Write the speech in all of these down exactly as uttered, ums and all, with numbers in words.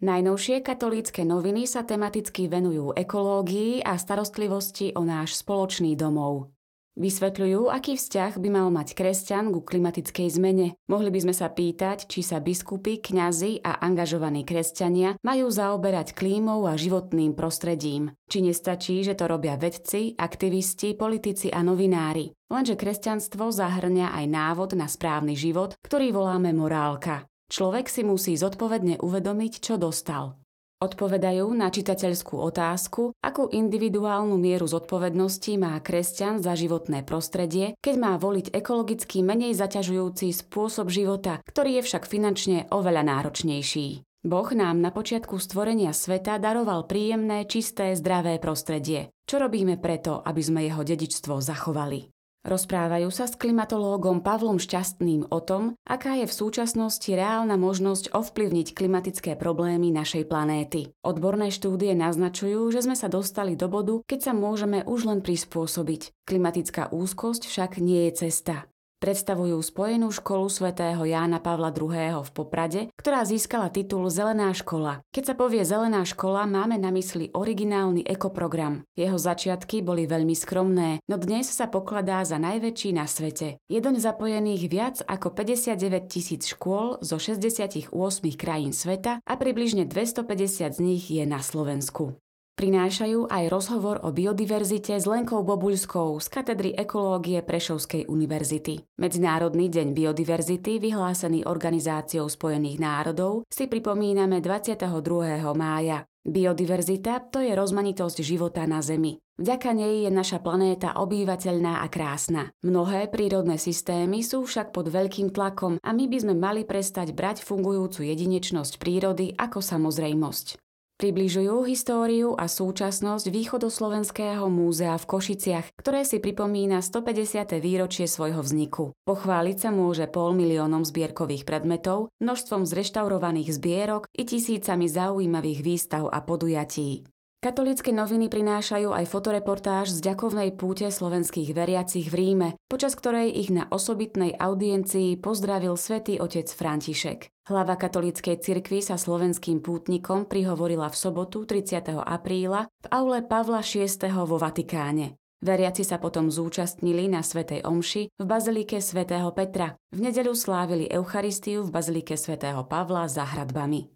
Najnovšie katolícke noviny sa tematicky venujú ekológii a starostlivosti o náš spoločný domov. Vysvetľujú, aký vzťah by mal mať kresťan ku klimatickej zmene. Mohli by sme sa pýtať, či sa biskupy, kňazi a angažovaní kresťania majú zaoberať klímou a životným prostredím. Či nestačí, že to robia vedci, aktivisti, politici a novinári. Lenže kresťanstvo zahŕňa aj návod na správny život, ktorý voláme morálka. Človek si musí zodpovedne uvedomiť, čo dostal. Odpovedajú na čitateľskú otázku, akú individuálnu mieru zodpovednosti má kresťan za životné prostredie, keď má voliť ekologicky menej zaťažujúci spôsob života, ktorý je však finančne oveľa náročnejší. Boh nám na počiatku stvorenia sveta daroval príjemné, čisté, zdravé prostredie. Čo robíme preto, aby sme jeho dedičstvo zachovali? Rozprávajú sa s klimatológom Pavlom Šťastným o tom, aká je v súčasnosti reálna možnosť ovplyvniť klimatické problémy našej planéty. Odborné štúdie naznačujú, že sme sa dostali do bodu, keď sa môžeme už len prispôsobiť. Klimatická úzkosť však nie je cesta. Predstavujú Spojenú školu Svätého Jána Pavla druhého. V Poprade, ktorá získala titul Zelená škola. Keď sa povie Zelená škola, máme na mysli originálny ekoprogram. Jeho začiatky boli veľmi skromné, no dnes sa pokladá za najväčší na svete. Je doň zapojených viac ako päťdesiatdeväť tisíc škôl zo šesťdesiatosem krajín sveta a približne dvestopäťdesiat z nich je na Slovensku. Prinášajú aj rozhovor o biodiverzite s Lenkou Bobuľskou z Katedry ekológie Prešovskej univerzity. Medzinárodný deň biodiverzity, vyhlásený Organizáciou Spojených národov, si pripomíname dvadsiateho druhého mája. Biodiverzita to je rozmanitosť života na Zemi. Vďaka nej je naša planéta obývateľná a krásna. Mnohé prírodné systémy sú však pod veľkým tlakom a my by sme mali prestať brať fungujúcu jedinečnosť prírody ako samozrejmosť. Približujú históriu a súčasnosť Východoslovenského múzea v Košiciach, ktoré si pripomína stopäťdesiate výročie svojho vzniku. Pochváliť sa môže pol miliónom zbierkových predmetov, množstvom zreštaurovaných zbierok i tisícami zaujímavých výstav a podujatí. Katolícke noviny prinášajú aj fotoreportáž z ďakovnej púte slovenských veriacich v Ríme, počas ktorej ich na osobitnej audiencii pozdravil svätý otec František. Hlava katolíckej cirkvi sa slovenským pútnikom prihovorila v sobotu tridsiateho apríla v aule Pavla šiesteho vo Vatikáne. Veriaci sa potom zúčastnili na svätej omši v bazilike svätého Petra. V nedeľu slávili Eucharistiu v bazilike svätého Pavla za hradbami.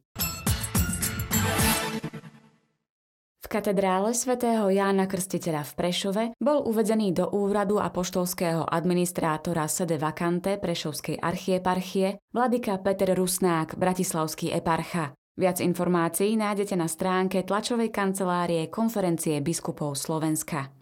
V katedrále svätého Jána Krstiteľa v Prešove bol uvedený do úradu apoštolského administrátora sede vacante Prešovskej archieparchie vladyka Peter Rusnák, bratislavský eparcha. Viac informácií nájdete na stránke tlačovej kancelárie Konferencie biskupov Slovenska.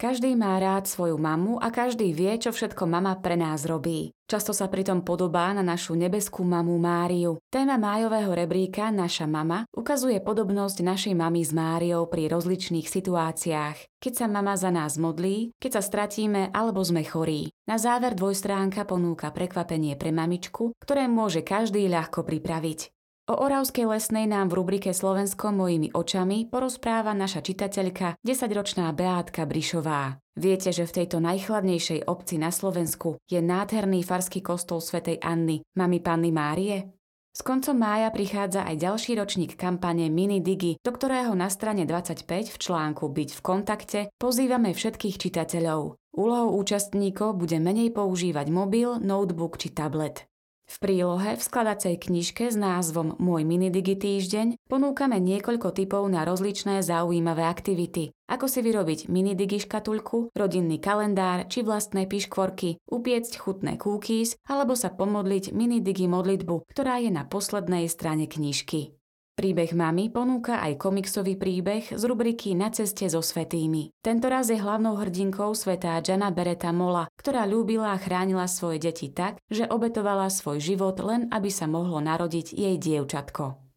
Každý má rád svoju mamu a každý vie, čo všetko mama pre nás robí. Často sa pritom podobá na našu nebeskú mamu Máriu. Téma májového rebríka Naša mama ukazuje podobnosť našej mamy s Máriou pri rozličných situáciách. Keď sa mama za nás modlí, keď sa stratíme alebo sme chorí. Na záver dvojstránka ponúka prekvapenie pre mamičku, ktoré môže každý ľahko pripraviť. O Oravskej lesnej nám v rubrike Slovensko mojimi očami porozpráva naša čitateľka, desaťročná Beátka Brišová. Viete, že v tejto najchladnejšej obci na Slovensku je nádherný farský kostol svätej Anny, mamy Panny Márie? S koncom mája prichádza aj ďalší ročník kampane Mini Digi, do ktorého na strane dvadsaťpäť v článku Byť v kontakte pozývame všetkých čitateľov. Úlohou účastníkov bude menej používať mobil, notebook či tablet. V prílohe v skladacej knižke s názvom Môj minidigi týždeň ponúkame niekoľko tipov na rozličné zaujímavé aktivity. Ako si vyrobiť minidigi škatulku, rodinný kalendár či vlastné piškvorky, upiecť chutné cookies alebo sa pomodliť minidigi modlitbu, ktorá je na poslednej strane knižky. Príbeh mami ponúka aj komiksový príbeh z rubriky Na ceste so svätými. Tentoraz je hlavnou hrdinkou svätá Jana Beretta Mola, ktorá ľúbila a chránila svoje deti tak, že obetovala svoj život len, aby sa mohlo narodiť jej dievčatko.